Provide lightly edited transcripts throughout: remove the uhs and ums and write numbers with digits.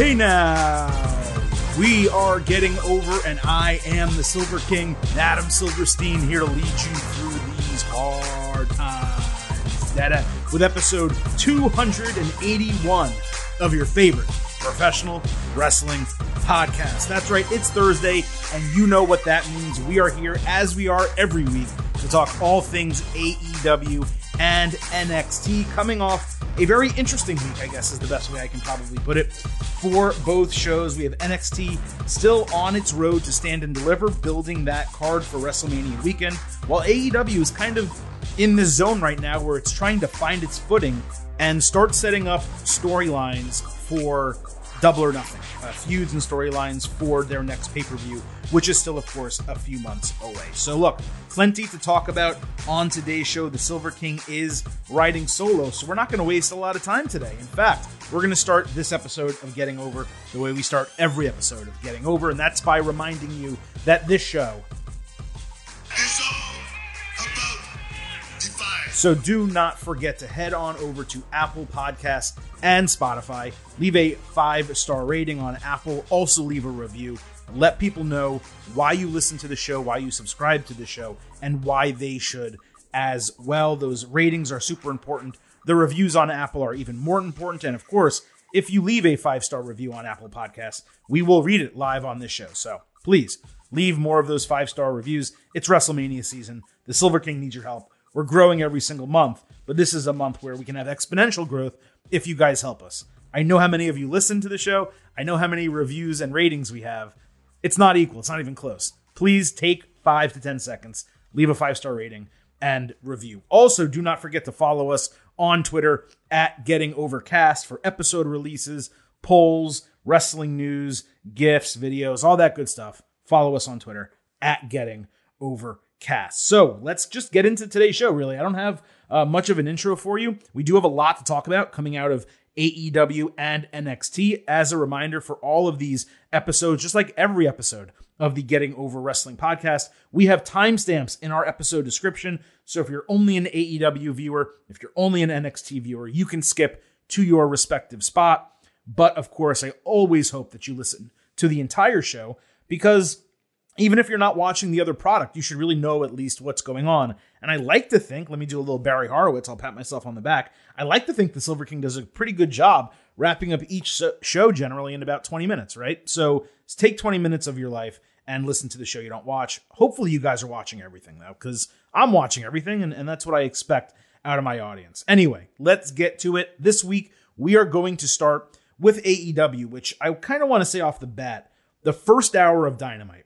Hey now, we are getting over, and I am the Silver King, Adam Silverstein, here to lead you through these hard times. Data with episode 281 of your favorite professional wrestling podcast. That's right, it's Thursday, and you know what that means. We are here, as we are every week, to talk all things AEW and NXT, coming off a very interesting week, I guess, is the best way I can probably put it, for both shows. We have NXT still on its road to Stand and Deliver, building that card for WrestleMania weekend, while AEW is kind of in this zone right now where it's trying to find its footing and start setting up storylines for Double or Nothing, feuds and storylines for their next pay-per-view, which is still, of course, a few months away. So look, plenty to talk about on today's show. The Silver King is riding solo, so we're not going to waste a lot of time today. In fact, we're going to start this episode of Getting Over the way we start every episode of Getting Over, and that's by reminding you that this show is all about Divine. So do not forget to head on over to Apple Podcasts and Spotify. Leave a 5-star rating on Apple. Also leave a review. Let people know why you listen to the show, why you subscribe to the show, and why they should as well. Those ratings are super important. The reviews on Apple are even more important. And of course, if you leave a 5-star review on Apple Podcasts, we will read it live on this show. So please leave more of those 5-star reviews. It's WrestleMania season. The Silver King needs your help. We're growing every single month, but this is a month where we can have exponential growth if you guys help us. I know how many of you listen to the show. I know how many reviews and ratings we have. It's not equal. It's not even close. Please take 5 to 10 seconds, leave a 5-star rating, and review. Also, do not forget to follow us on Twitter at Getting Overcast for episode releases, polls, wrestling news, GIFs, videos, all that good stuff. Follow us on Twitter at Getting Overcast. So let's just get into today's show, really. I don't have much of an intro for you. We do have a lot to talk about coming out of AEW and NXT. As a reminder, for all of these episodes, just like every episode of the Getting Over Wrestling podcast, we have timestamps in our episode description. So if you're only an AEW viewer, if you're only an NXT viewer, you can skip to your respective spot. But of course, I always hope that you listen to the entire show, because even if you're not watching the other product, you should really know at least what's going on. And I like to think, let me do a little Barry Horowitz, I'll pat myself on the back. I like to think the Silver King does a pretty good job wrapping up each show generally in about 20 minutes, right? So take 20 minutes of your life and listen to the show you don't watch. Hopefully you guys are watching everything, though, because I'm watching everything, and that's what I expect out of my audience. Anyway, let's get to it. This week, we are going to start with AEW, which I kind of want to say off the bat, the first hour of Dynamite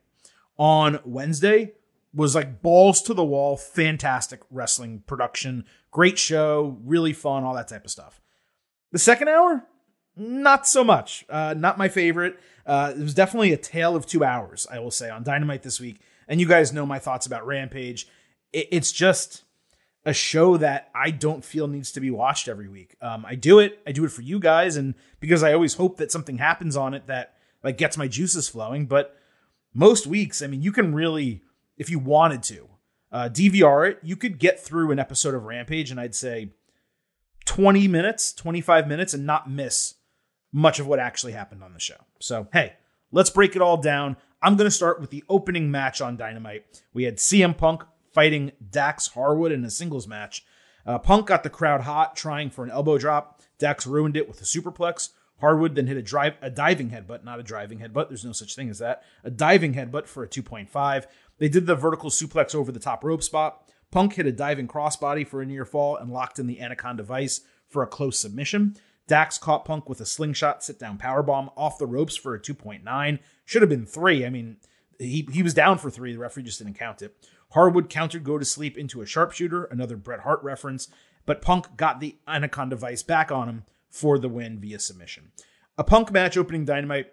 on Wednesday was like balls to the wall, fantastic wrestling production, great show, really fun, all that type of stuff. The second hour, not so much, not my favorite. It was definitely a tale of 2 hours, I will say, on Dynamite this week. And you guys know my thoughts about Rampage. It's just a show that I don't feel needs to be watched every week. I do it for you guys, and because I always hope that something happens on it that like gets my juices flowing. But most weeks, I mean, you can really, if you wanted to, DVR it. You could get through an episode of Rampage in, I'd say, 20 minutes, 25 minutes, and not miss much of what actually happened on the show. So, hey, let's break it all down. I'm going to start with the opening match on Dynamite. We had CM Punk fighting Dax Harwood in a singles match. Punk got the crowd hot, trying for an elbow drop. Dax ruined it with a superplex. Harwood then hit a diving headbutt, not a driving headbutt. There's no such thing as that. A diving headbutt for a 2.5. They did the vertical suplex over the top rope spot. Punk hit a diving crossbody for a near fall and locked in the Anaconda Vice for a close submission. Dax caught Punk with a slingshot sit-down powerbomb off the ropes for a 2.9. Should have been 3. I mean, he was down for 3. The referee just didn't count it. Harwood countered Go to Sleep into a sharpshooter, another Bret Hart reference, but Punk got the Anaconda Vice back on him for the win via submission. A Punk match opening Dynamite.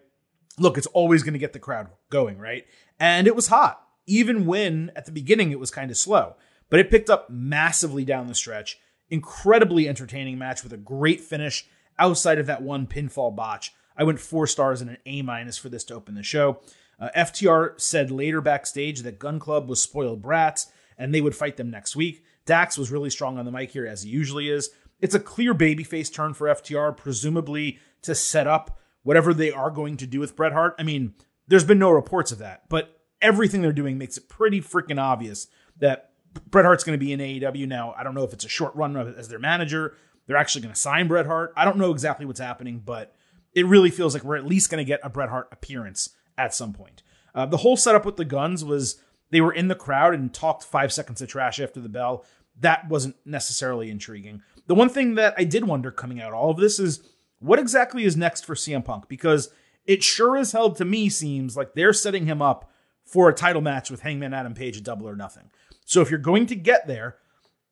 Look, it's always going to get the crowd going, right? And it was hot, even when at the beginning it was kind of slow. But it picked up massively down the stretch. Incredibly entertaining match with a great finish outside of that one pinfall botch. I went 4 stars and an A- for this to open the show. FTR said later backstage that Gun Club was spoiled brats and they would fight them next week. Dax was really strong on the mic here, as he usually is. It's a clear babyface turn for FTR, presumably to set up whatever they are going to do with Bret Hart. I mean, there's been no reports of that, but everything they're doing makes it pretty freaking obvious that Bret Hart's going to be in AEW now. I don't know if it's a short run as their manager. They're actually going to sign Bret Hart. I don't know exactly what's happening, but it really feels like we're at least going to get a Bret Hart appearance at some point. The whole setup with the guns was they were in the crowd and talked 5 seconds of trash after the bell. That wasn't necessarily intriguing. The one thing that I did wonder coming out of all of this is what exactly is next for CM Punk? Because it sure as hell to me seems like they're setting him up for a title match with Hangman Adam Page at Double or Nothing. So if you're going to get there,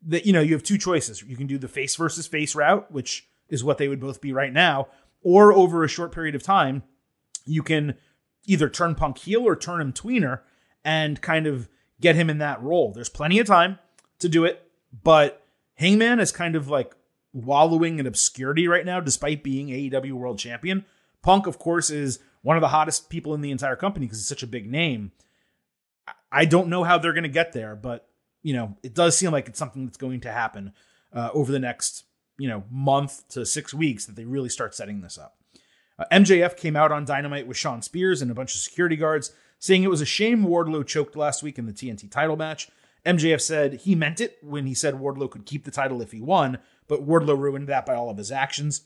that, you know, you have two choices. You can do the face versus face route, which is what they would both be right now, or over a short period of time, you can either turn Punk heel or turn him tweener and kind of get him in that role. There's plenty of time to do it, but Hangman is kind of like wallowing in obscurity right now, despite being AEW World Champion. Punk, of course, is one of the hottest people in the entire company because he's such a big name. I don't know how they're going to get there, but you know, it does seem like it's something that's going to happen over the next, you know, month to 6 weeks that they really start setting this up. MJF came out on Dynamite with Sean Spears and a bunch of security guards, saying it was a shame Wardlow choked last week in the TNT title match. MJF said he meant it when he said Wardlow could keep the title if he won, but Wardlow ruined that by all of his actions.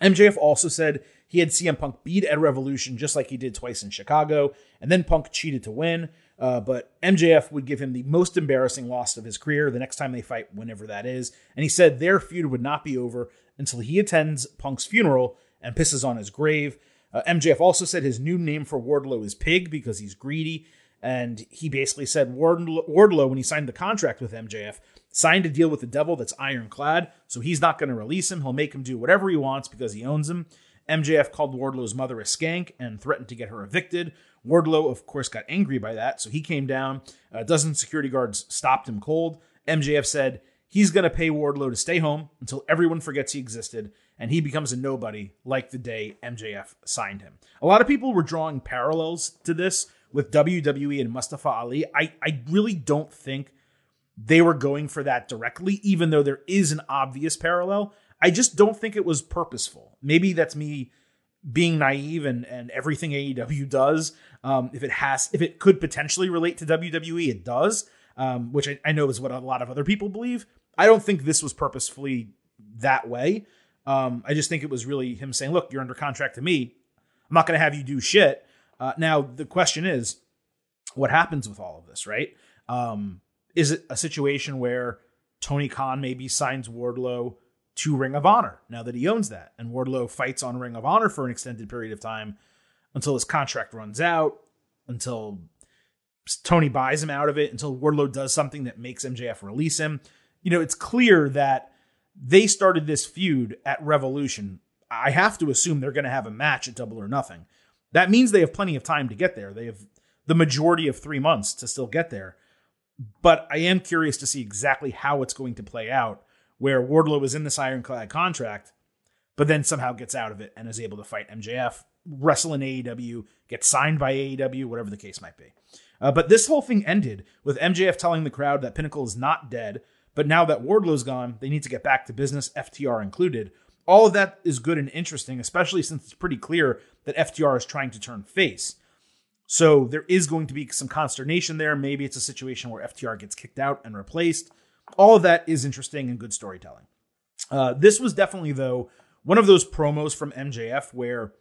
MJF also said he had CM Punk beat at Revolution just like he did twice in Chicago, and then Punk cheated to win. But MJF would give him the most embarrassing loss of his career the next time they fight, whenever that is. And he said their feud would not be over until he attends Punk's funeral and pisses on his grave. MJF also said his new name for Wardlow is Pig because he's greedy. And he basically said Wardlow, when he signed the contract with MJF, signed a deal with the devil that's ironclad. So he's not going to release him. He'll make him do whatever he wants because he owns him. MJF called Wardlow's mother a skank and threatened to get her evicted. Wardlow, of course, got angry by that, so he came down. A dozen security guards stopped him cold. MJF said he's going to pay Wardlow to stay home until everyone forgets he existed, and he becomes a nobody like the day MJF signed him. A lot of people were drawing parallels to this with WWE and Mustafa Ali. I really don't think they were going for that directly, even though there is an obvious parallel. I just don't think it was purposeful. Maybe that's me being naive and everything AEW does. If it could potentially relate to WWE, it does, which I know is what a lot of other people believe. I don't think this was purposefully that way. I just think it was really him saying, look, you're under contract to me. I'm not going to have you do shit. Now, the question is, what happens with all of this, right? Is it a situation where Tony Khan maybe signs Wardlow to Ring of Honor now that he owns that, and Wardlow fights on Ring of Honor for an extended period of time until his contract runs out, until Tony buys him out of it, until Wardlow does something that makes MJF release him? You know, it's clear that they started this feud at Revolution. I have to assume they're going to have a match at Double or Nothing. That means they have plenty of time to get there. They have the majority of 3 months to still get there. But I am curious to see exactly how it's going to play out, where Wardlow was in this ironclad contract, but then somehow gets out of it and is able to fight MJF, wrestle in AEW, get signed by AEW, whatever the case might be. But this whole thing ended with MJF telling the crowd that Pinnacle is not dead, but now that Wardlow's gone, they need to get back to business, FTR included. All of that is good and interesting, especially since it's pretty clear that FTR is trying to turn face. So there is going to be some consternation there. Maybe it's a situation where FTR gets kicked out and replaced. All of that is interesting and good storytelling. This was definitely, though, one of those promos from MJF where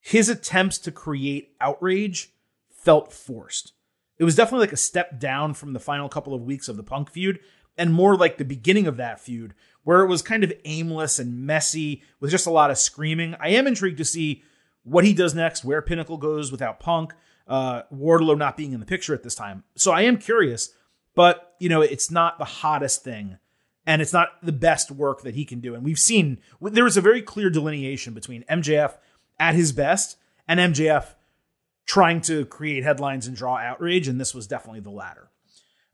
his attempts to create outrage felt forced. It was definitely like a step down from the final couple of weeks of the Punk feud, and more like the beginning of that feud, where it was kind of aimless and messy with just a lot of screaming. I am intrigued to see what he does next, where Pinnacle goes without Punk, Wardlow not being in the picture at this time. So I am curious. But, you know, it's not the hottest thing, and it's not the best work that he can do. And we've seen there was a very clear delineation between MJF at his best and MJF trying to create headlines and draw outrage, and this was definitely the latter.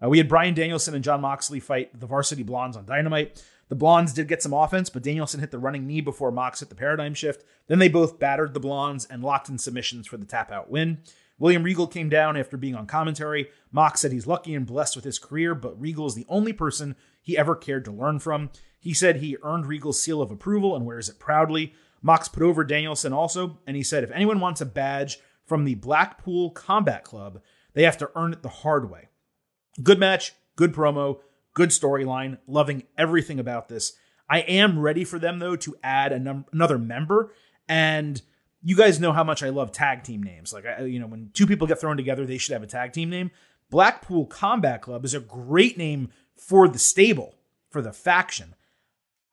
We had Bryan Danielson and Jon Moxley fight the Varsity Blondes on Dynamite. The Blondes did get some offense, but Danielson hit the running knee before Mox hit the paradigm shift. Then they both battered the Blondes and locked in submissions for the tap-out win. William Regal came down after being on commentary. Mox said he's lucky and blessed with his career, but Regal is the only person he ever cared to learn from. He said he earned Regal's seal of approval and wears it proudly. Mox put over Danielson also, and he said, if anyone wants a badge from the Blackpool Combat Club, they have to earn it the hard way. Good match, good promo, good storyline, loving everything about this. I am ready for them, though, to add another member, and you guys know how much I love tag team names. Like, when two people get thrown together, they should have a tag team name. Blackpool Combat Club is a great name for the stable, for the faction.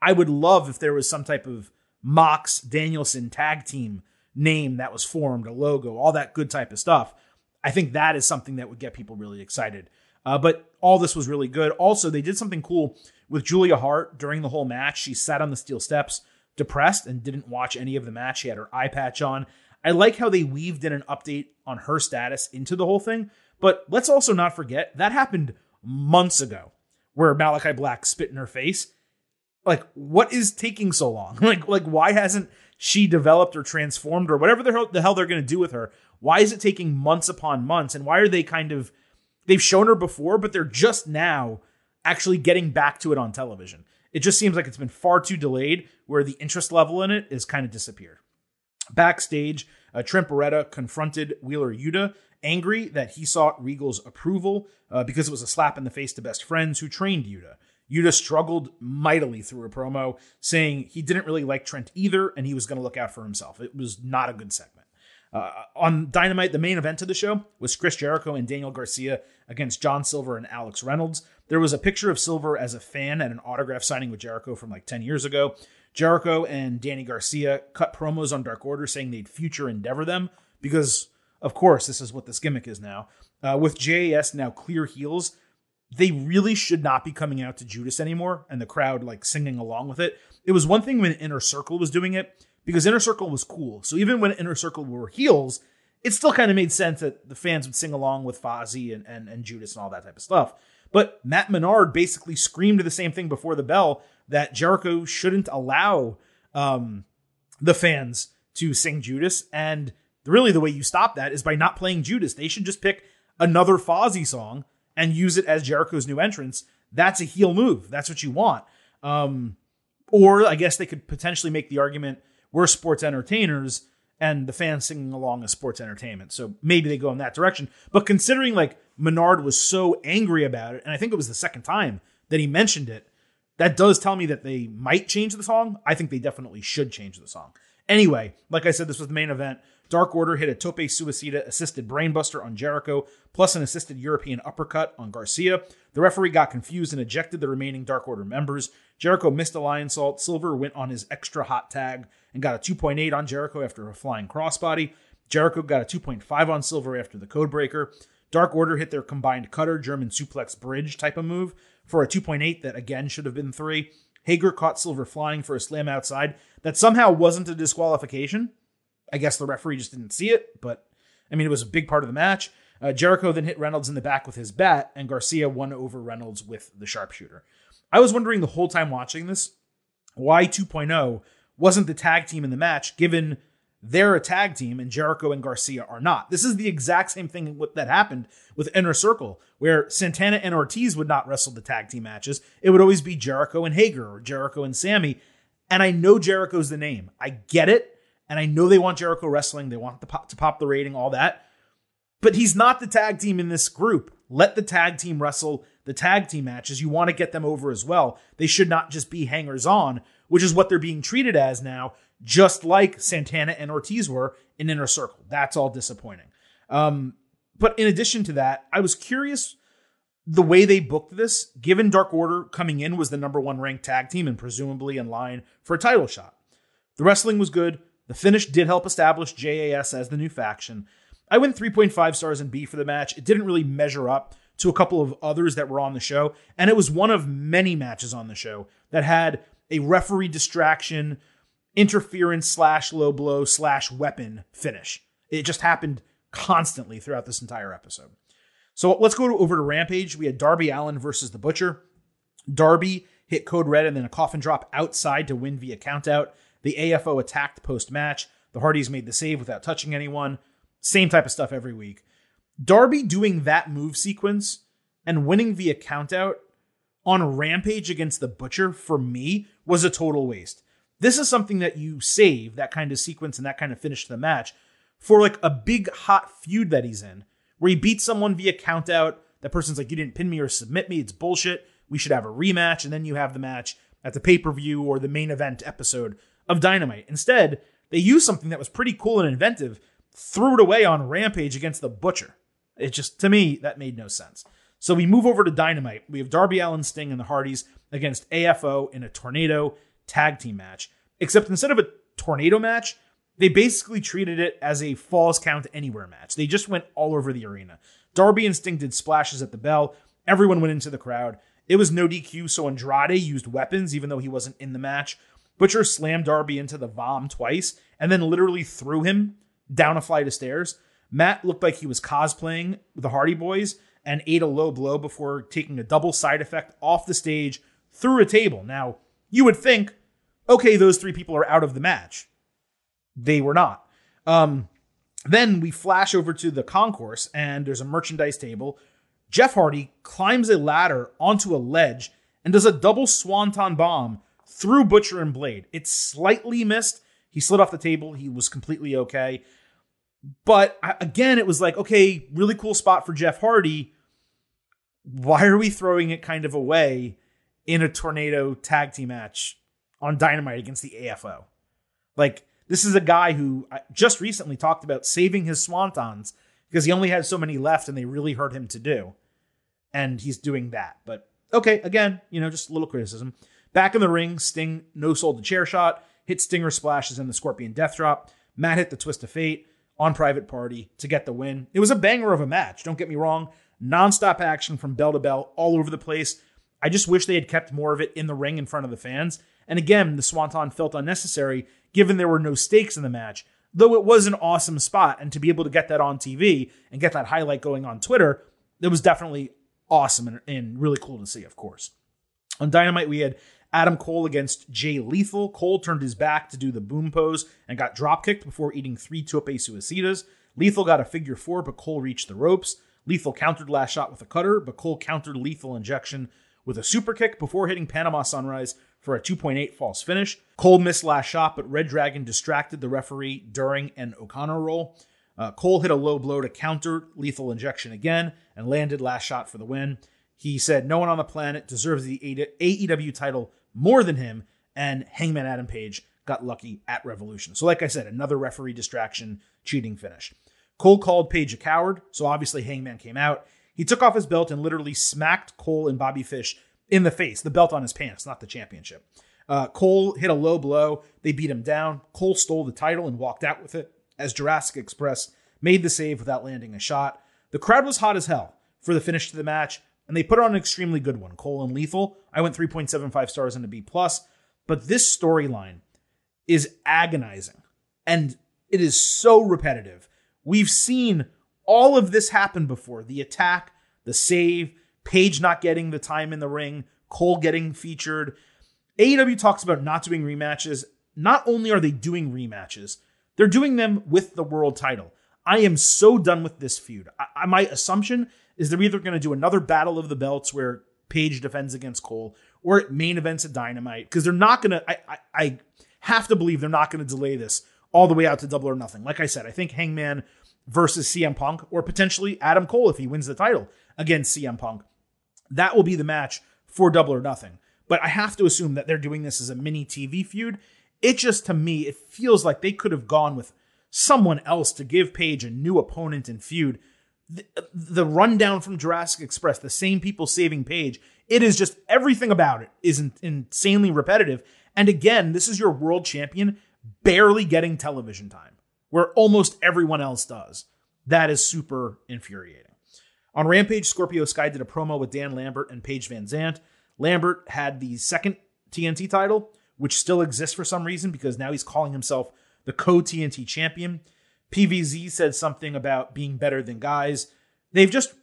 I would love if there was some type of Mox Danielson tag team name that was formed, a logo, all that good type of stuff. I think that is something that would get people really excited. But all this was really good. Also, they did something cool with Julia Hart during the whole match. She sat on the steel steps, depressed, and didn't watch any of the match. She had her eye patch on. I like how they weaved in an update on her status into the whole thing. But let's also not forget, that happened months ago, where Malachi Black spit in her face. Like, what is taking so long? Like, why hasn't she developed or transformed or whatever the hell they're going to do with her? Why is it taking months upon months? And why are they they've shown her before, but they're just now actually getting back to it on television. It just seems like it's been far too delayed, where the interest level in it is kind of disappeared. Backstage, Trent Beretta confronted Wheeler Yuta, angry that he sought Regal's approval because it was a slap in the face to Best Friends, who trained Yuta. Yuta struggled mightily through a promo, saying he didn't really like Trent either, and he was going to look out for himself. It was not a good segment. On Dynamite, the main event of the show was Chris Jericho and Daniel Garcia against John Silver and Alex Reynolds. There was a picture of Silver as a fan at an autograph signing with Jericho from like 10 years ago. Jericho and Danny Garcia cut promos on Dark Order, saying they'd future endeavor them, because, of course, this is what this gimmick is now. With JAS now clear heels, they really should not be coming out to Judas anymore, and the crowd like singing along with it. It was one thing when Inner Circle was doing it, because Inner Circle was cool. So even when Inner Circle were heels, it still kind of made sense that the fans would sing along with Fozzy and Judas and all that type of stuff. But Matt Menard basically screamed the same thing before the bell, that Jericho shouldn't allow the fans to sing Judas. And really the way you stop that is by not playing Judas. They should just pick another Fozzy song and use it as Jericho's new entrance. That's a heel move. That's what you want. Or I guess they could potentially make the argument, we're sports entertainers, and the fans singing along is sports entertainment. So maybe they go in that direction. But considering like Menard was so angry about it, and I think it was the second time that he mentioned it, that does tell me that they might change the song. I think they definitely should change the song. Anyway, like I said, this was the main event. Dark Order hit a Tope Suicida assisted brainbuster on Jericho, plus an assisted European uppercut on Garcia. The referee got confused and ejected the remaining Dark Order members. Jericho missed a lion salt. Silver went on his extra hot tag and got a 2.8 on Jericho after a flying crossbody. Jericho got a 2.5 on Silver after the codebreaker. Dark Order hit their combined cutter, German suplex bridge type of move for a 2.8 that again should have been 3. Hager caught Silver flying for a slam outside that somehow wasn't a disqualification. I guess the referee just didn't see it, but I mean, it was a big part of the match. Jericho then hit Reynolds in the back with his bat, and Garcia won over Reynolds with the sharpshooter. I was wondering the whole time watching this, why 2.0 wasn't the tag team in the match, given they're a tag team and Jericho and Garcia are not. This is the exact same thing that happened with Inner Circle, where Santana and Ortiz would not wrestle the tag team matches. It would always be Jericho and Hager or Jericho and Sammy. And I know Jericho's the name. I get it. And I know they want Jericho wrestling. They want to pop the rating, all that. But he's not the tag team in this group. Let the tag team wrestle the tag team matches. You want to get them over as well. They should not just be hangers-on, which is what they're being treated as now, just like Santana and Ortiz were in Inner Circle. That's all disappointing. But in addition to that, I was curious the way they booked this, given Dark Order coming in was the number one ranked tag team and presumably in line for a title shot. The wrestling was good. The finish did help establish JAS as the new faction. I went 3.5 stars and B for the match. It didn't really measure up to a couple of others that were on the show, and it was one of many matches on the show that had a referee distraction, interference / low blow / weapon finish. It just happened constantly throughout this entire episode. So let's go over to Rampage. We had Darby Allin versus The Butcher. Darby hit Code Red and then a coffin drop outside to win via countout. The AFO attacked post-match. The Hardys made the save without touching anyone. Same type of stuff every week. Darby doing that move sequence and winning via countout on Rampage against The Butcher, for me, was a total waste. This is something that you save, that kind of sequence and that kind of finish to the match, for like a big hot feud that he's in, where he beats someone via count out. That person's like, you didn't pin me or submit me. It's bullshit. We should have a rematch. And then you have the match at the pay-per-view or the main event episode of Dynamite. Instead, they used something that was pretty cool and inventive, threw it away on Rampage against the Butcher. It just, to me, that made no sense. So we move over to Dynamite. We have Darby Allin, Sting, and the Hardys against AFO in a tornado tag team match. Except instead of a tornado match, they basically treated it as a Falls Count Anywhere match. They just went all over the arena. Darby and Sting did splashes at the bell. Everyone went into the crowd. It was no DQ, so Andrade used weapons, even though he wasn't in the match. Butcher slammed Darby into the bomb twice, and then literally threw him down a flight of stairs. Matt looked like he was cosplaying the Hardy Boys, and ate a low blow before taking a double side effect off the stage through a table. Now, you would think, okay, those three people are out of the match. They were not. Then we flash over to the concourse, and there's a merchandise table. Jeff Hardy climbs a ladder onto a ledge and does a double swanton bomb through Butcher and Blade. It slightly missed. He slid off the table. He was completely okay. But again, it was like, okay, really cool spot for Jeff Hardy. Why are we throwing it kind of away in a tornado tag team match on Dynamite against the AFO? Like, this is a guy who just recently talked about saving his Swantons because he only had so many left and they really hurt him to do. And he's doing that. But okay, again, you know, just a little criticism. Back in the ring, Sting no-sold the chair shot, hit Stinger splashes in the Scorpion Death Drop. Matt hit the Twist of Fate on Private Party to get the win. It was a banger of a match. Don't get me wrong. Nonstop action from bell to bell all over the place. I just wish they had kept more of it in the ring in front of the fans. And again, the Swanton felt unnecessary given there were no stakes in the match, though it was an awesome spot. And to be able to get that on TV and get that highlight going on Twitter, it was definitely awesome and really cool to see, of course. On Dynamite, we had Adam Cole against Jay Lethal. Cole turned his back to do the boom pose and got dropkicked before eating 3 tope suicidas. Lethal got a figure 4, but Cole reached the ropes. Lethal countered last shot with a cutter, but Cole countered lethal injection with a super kick before hitting Panama Sunrise for a 2.8 false finish. Cole missed last shot, but Red Dragon distracted the referee during an O'Connor roll. Cole hit a low blow to counter lethal injection again and landed last shot for the win. He said no one on the planet deserves the AEW title more than him, and Hangman Adam Page got lucky at Revolution. So like I said, another referee distraction, cheating finish. Cole called Page a coward, so obviously Hangman came out. He took off his belt and literally smacked Cole and Bobby Fish in the face, the belt on his pants, not the championship. Cole hit a low blow. They beat him down. Cole stole the title and walked out with it as Jurassic Express made the save without landing a shot. The crowd was hot as hell for the finish to the match, and they put on an extremely good one. Cole and Lethal, I went 3.75 stars and a B+. But this storyline is agonizing, and it is so repetitive. We've seen all of this happen before. The attack, the save, Paige not getting the time in the ring, Cole getting featured. AEW talks about not doing rematches. Not only are they doing rematches, they're doing them with the world title. I am so done with this feud. My assumption is they're either going to do another Battle of the Belts where Paige defends against Cole, or at main events at Dynamite, because they're not going to, I have to believe they're not going to delay this all the way out to Double or Nothing. Like I said, I think Hangman versus CM Punk, or potentially Adam Cole if he wins the title against CM Punk, that will be the match for Double or Nothing. But I have to assume that they're doing this as a mini TV feud. It just, to me, it feels like they could have gone with someone else to give Paige a new opponent and feud. The rundown from Jurassic Express, the same people saving Paige, it is just, everything about it is insanely repetitive. And again, this is your world champion barely getting television time, where almost everyone else does. That is super infuriating. On Rampage, Scorpio Sky did a promo with Dan Lambert and Paige VanZant. Lambert had the second TNT title, which still exists for some reason, because now he's calling himself the co-TNT champion. PVZ said something about being better than guys. They've just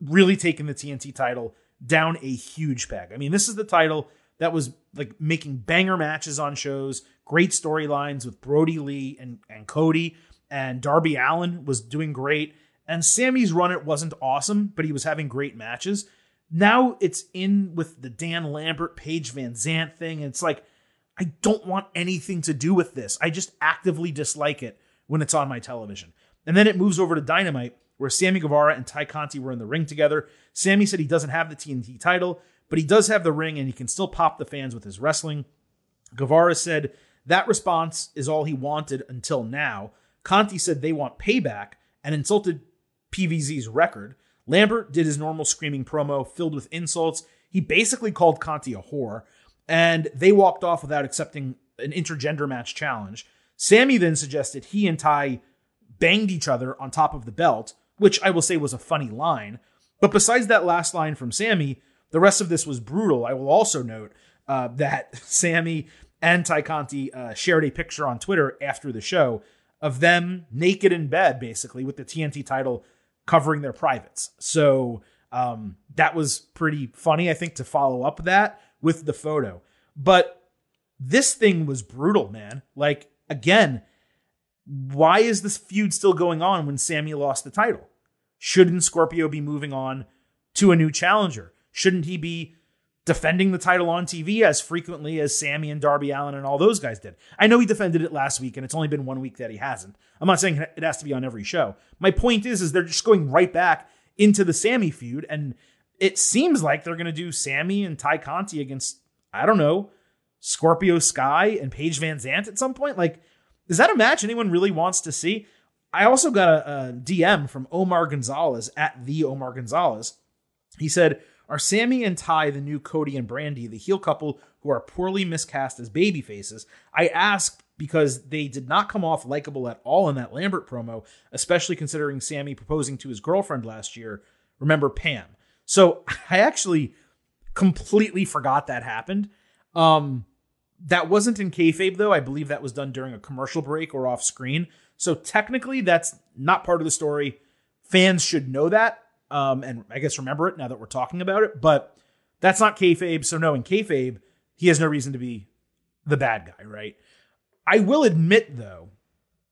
really taken the TNT title down a huge peg. I mean, this is the title that was like making banger matches on shows, great storylines with Brody Lee and Cody, and Darby Allin was doing great. And Sammy's run, it wasn't awesome, but he was having great matches. Now it's in with the Dan Lambert, Paige VanZant thing. And it's like, I don't want anything to do with this. I just actively dislike it when it's on my television. And then it moves over to Dynamite, where Sammy Guevara and Ty Conti were in the ring together. Sammy said he doesn't have the TNT title, but he does have the ring and he can still pop the fans with his wrestling. Guevara said that response is all he wanted until now. Conti said they want payback and insulted PVZ's record. Lambert did his normal screaming promo filled with insults. He basically called Conti a whore, and they walked off without accepting an intergender match challenge. Sammy then suggested he and Ty banged each other on top of the belt, which I will say was a funny line. But besides that last line from Sammy, the rest of this was brutal. I will also note that Sammy and Ty Conti shared a picture on Twitter after the show of them naked in bed, basically, with the TNT title covering their privates. So that was pretty funny, I think, to follow up that with the photo. But this thing was brutal, man. Like, again, why is this feud still going on when Sammy lost the title? Shouldn't Scorpio be moving on to a new challenger? Shouldn't he be defending the title on TV as frequently as Sammy and Darby Allin and all those guys did? I know he defended it last week, and it's only been 1 week that he hasn't. I'm not saying it has to be on every show. My point is they're just going right back into the Sammy feud, and it seems like they're going to do Sammy and Ty Conti against, I don't know, Scorpio Sky and Paige VanZant at some point. Like, is that a match anyone really wants to see? I also got a DM from Omar Gonzalez, at the Omar Gonzalez. He said, are Sammy and Ty the new Cody and Brandy, the heel couple who are poorly miscast as babyfaces? I ask because they did not come off likable at all in that Lambert promo, especially considering Sammy proposing to his girlfriend last year. Remember Pam. So I actually completely forgot that happened. That wasn't in kayfabe, though. I believe that was done during a commercial break or off screen. So technically, that's not part of the story. Fans should know that. And I guess remember it now that we're talking about it, but that's not kayfabe. So no, in kayfabe, he has no reason to be the bad guy, right? I will admit though,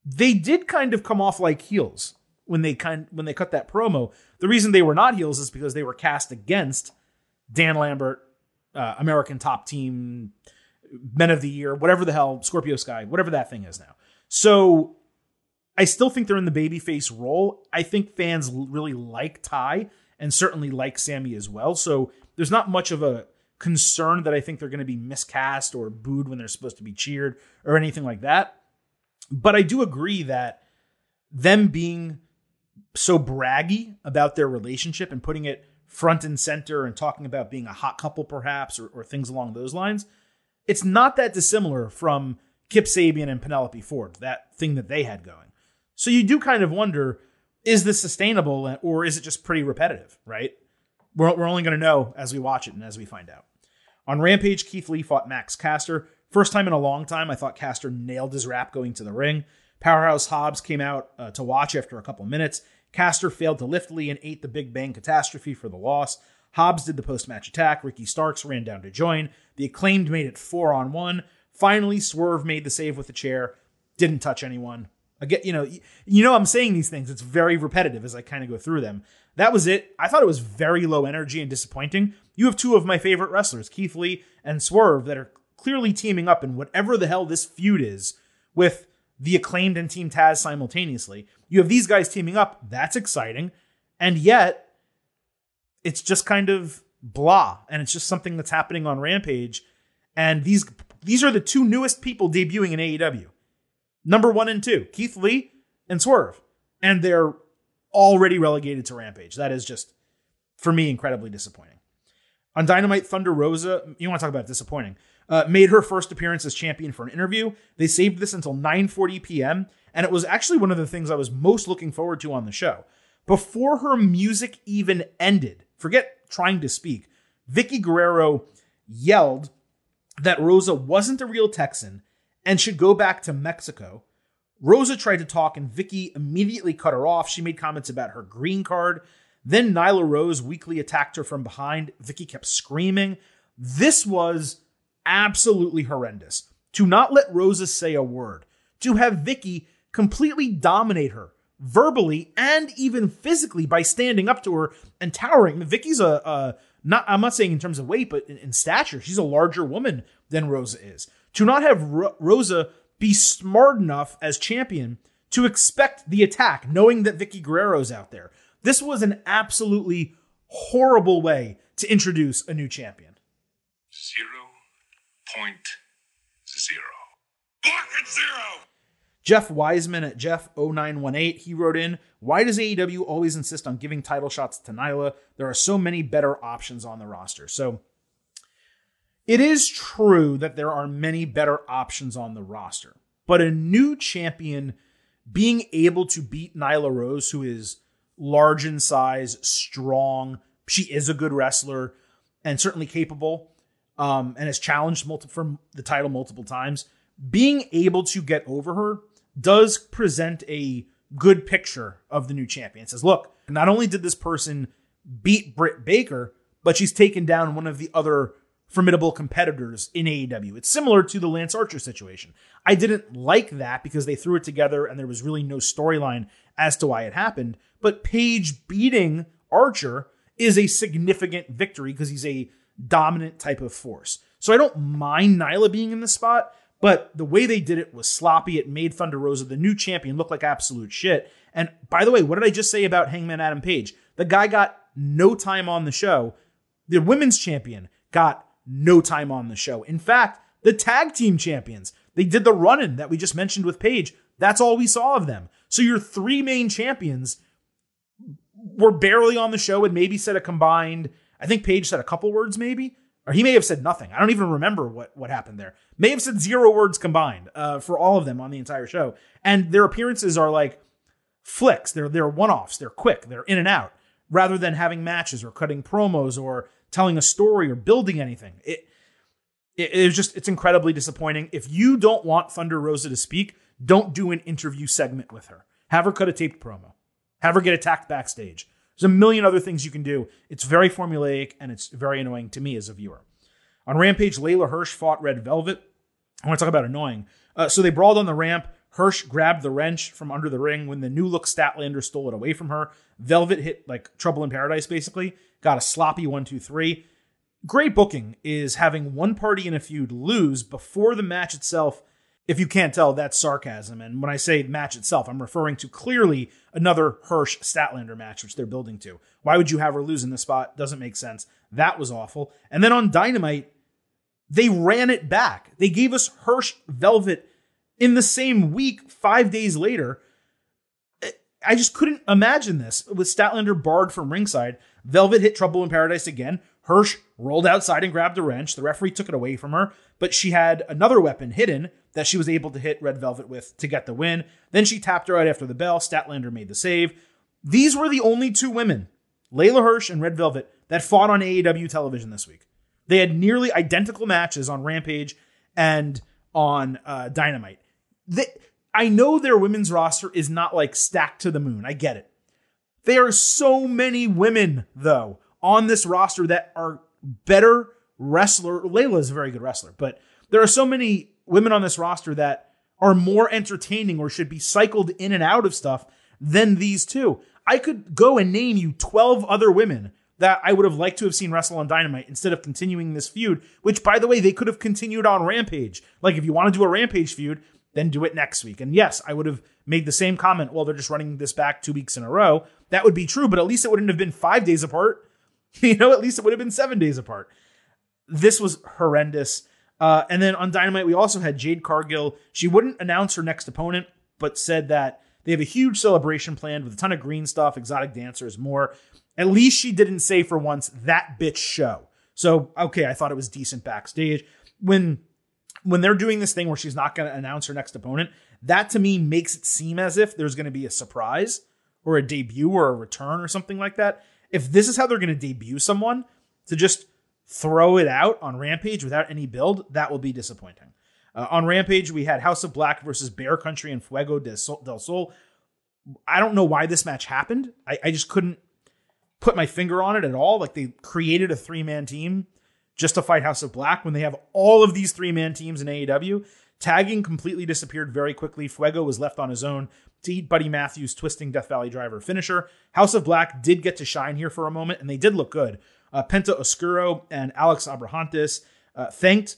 they did kind of come off like heels when they cut that promo. The reason they were not heels is because they were cast against Dan Lambert, American Top Team, Men of the Year, whatever the hell, Scorpio Sky, whatever that thing is now. So I still think they're in the babyface role. I think fans really like Ty and certainly like Sammy as well. So there's not much of a concern that I think they're going to be miscast or booed when they're supposed to be cheered or anything like that. But I do agree that them being so braggy about their relationship and putting it front and center and talking about being a hot couple perhaps or things along those lines, it's not that dissimilar from Kip Sabian and Penelope Ford, that thing that they had going. So you do kind of wonder, is this sustainable or is it just pretty repetitive, right? We're only going to know as we watch it and as we find out. On Rampage, Keith Lee fought Max Caster. First time in a long time, I thought Caster nailed his rap going to the ring. Powerhouse Hobbs came out to watch after a couple minutes. Caster failed to lift Lee and ate the Big Bang Catastrophe for the loss. Hobbs did the post-match attack. Ricky Starks ran down to join. The Acclaimed made it 4-on-1. Finally, Swerve made the save with the chair. Didn't touch anyone. Again, you know, I'm saying these things. It's very repetitive as I kind of go through them. That was it. I thought it was very low energy and disappointing. You have two of my favorite wrestlers, Keith Lee and Swerve, that are clearly teaming up in whatever the hell this feud is with the Acclaimed and Team Taz simultaneously. You have these guys teaming up. That's exciting. And yet it's just kind of blah. And it's just something that's happening on Rampage. And these are the two newest people debuting in AEW. Number 1 and 2, Keith Lee and Swerve. And they're already relegated to Rampage. That is just, for me, incredibly disappointing. On Dynamite, Thunder Rosa, you want to talk about disappointing, made her first appearance as champion for an interview. They saved this until 9:40 p.m. And it was actually one of the things I was most looking forward to on the show. Before her music even ended, forget trying to speak, Vicky Guerrero yelled that Rosa wasn't a real Texan and should go back to Mexico. Rosa tried to talk and Vicky immediately cut her off. She made comments about her green card. Then Nyla Rose weakly attacked her from behind. Vicky kept screaming. This was absolutely horrendous. To not let Rosa say a word, to have Vicky completely dominate her verbally and even physically by standing up to her and towering. Vicky's I'm not saying in terms of weight, but in stature, she's a larger woman than Rosa is. to not have Rosa be smart enough as champion to expect the attack, knowing that Vicky Guerrero's out there. This was an absolutely horrible way to introduce a new champion. 0.0. Fucking zero! Jeff Wiseman at Jeff0918, he wrote in, why does AEW always insist on giving title shots to Nyla? There are so many better options on the roster. So it is true that there are many better options on the roster, but a new champion being able to beat Nyla Rose, who is large in size, strong, she is a good wrestler and certainly capable, and has challenged for the title multiple times, being able to get over her does present a good picture of the new champion. It says, look, not only did this person beat Britt Baker, but she's taken down one of the other formidable competitors in AEW. It's similar to the Lance Archer situation. I didn't like that because they threw it together and there was really no storyline as to why it happened. But Paige beating Archer is a significant victory because he's a dominant type of force. So I don't mind Nyla being in this spot, but the way they did it was sloppy. It made Thunder Rosa, the new champion, look like absolute shit. And by the way, what did I just say about Hangman Adam Page? The guy got no time on the show. The women's champion got no time on the show. In fact, the tag team champions, they did the run-in that we just mentioned with Page. That's all we saw of them. So your three main champions were barely on the show and maybe said a combined, I think Page said a couple words maybe, or he may have said nothing. I don't even remember what happened there. May have said 0 words combined for all of them on the entire show. And their appearances are like flicks. They're one-offs. They're quick. They're in and out rather than having matches or cutting promos or telling a story or building anything. It's incredibly disappointing. If you don't want Thunder Rosa to speak, don't do an interview segment with her. Have her cut a taped promo. Have her get attacked backstage. There's a million other things you can do. It's very formulaic, and it's very annoying to me as a viewer. On Rampage, Layla Hirsch fought Red Velvet. I want to talk about annoying. So they brawled on the ramp. Hirsch grabbed the wrench from under the ring when the new look Statlander stole it away from her. Velvet hit like Trouble in Paradise, basically. Got a sloppy 1-2-3. Great booking is having one party in a feud lose before the match itself. If you can't tell, that's sarcasm. And when I say match itself, I'm referring to clearly another Hirsch-Statlander match, which they're building to. Why would you have her lose in this spot? Doesn't make sense. That was awful. And then on Dynamite, they ran it back. They gave us Hirsch-Velvet in the same week, 5 days later. I just couldn't imagine this. With Statlander barred from ringside, Velvet hit Trouble in Paradise again. Hirsch rolled outside and grabbed a wrench. The referee took it away from her, but she had another weapon hidden that she was able to hit Red Velvet with to get the win. Then she tapped her out after the bell. Statlander made the save. These were the only two women, Layla Hirsch and Red Velvet, that fought on AEW television this week. They had nearly identical matches on Rampage and on Dynamite. I know their women's roster is not like stacked to the moon. I get it. There are so many women, though, on this roster that are better wrestler. Layla is a very good wrestler, but there are so many women on this roster that are more entertaining or should be cycled in and out of stuff than these two. I could go and name you 12 other women that I would have liked to have seen wrestle on Dynamite instead of continuing this feud, which, by the way, they could have continued on Rampage. Like, if you want to do a Rampage feud, then do it next week. And yes, I would have made the same comment, well, they're just running this back 2 weeks in a row. That would be true, but at least it wouldn't have been 5 days apart. At least it would have been 7 days apart. This was horrendous. And then on Dynamite, we also had Jade Cargill. She wouldn't announce her next opponent, but said that they have a huge celebration planned with a ton of green stuff, exotic dancers, more. At least she didn't say for once, that bitch show. So, okay, I thought it was decent backstage. When they're doing this thing where she's not going to announce her next opponent, that to me makes it seem as if there's going to be a surprise or a debut or a return or something like that. If this is how they're going to debut someone, to just throw it out on Rampage without any build, that will be disappointing. On Rampage, we had House of Black versus Bear Country and Fuego del Sol. I don't know why this match happened. I just couldn't put my finger on it at all. Like, they created a three-man team just to fight House of Black when they have all of these three-man teams in AEW. Tagging completely disappeared very quickly. Fuego was left on his own to eat Buddy Matthews' twisting Death Valley Driver finisher. House of Black did get to shine here for a moment, and they did look good. Penta Oscuro and Alex Abrahantes thanked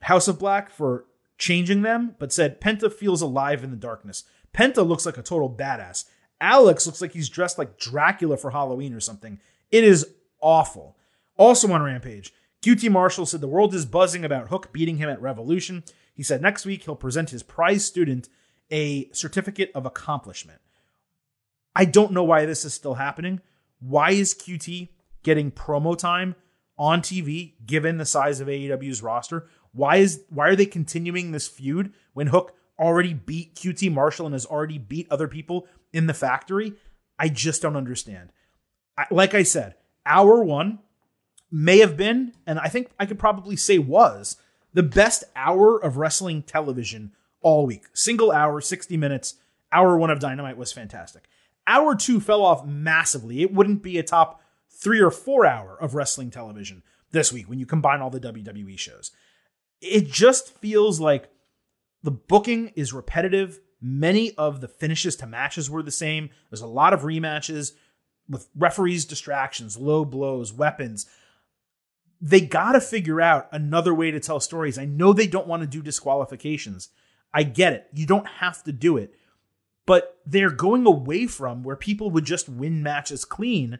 House of Black for changing them, but said Penta feels alive in the darkness. Penta looks like a total badass. Alex looks like he's dressed like Dracula for Halloween or something. It is awful. Also on Rampage, QT Marshall said the world is buzzing about Hook beating him at Revolution. He said next week he'll present his prize student a certificate of accomplishment. I don't know why this is still happening. Why is QT getting promo time on TV, given the size of AEW's roster? Why are they continuing this feud when Hook already beat QT Marshall and has already beat other people in the factory? I just don't understand. Like I said, hour one may have been, and I think I could probably say was, the best hour of wrestling television all week. Single hour, 60 minutes. Hour one of Dynamite was fantastic. Hour two fell off massively. It wouldn't be a top 3 or 4 hour of wrestling television this week when you combine all the WWE shows. It just feels like the booking is repetitive. Many of the finishes to matches were the same. There's a lot of rematches with referees, distractions, low blows, weapons. They got to figure out another way to tell stories. I know they don't want to do disqualifications. I get it. You don't have to do it. But they're going away from where people would just win matches clean,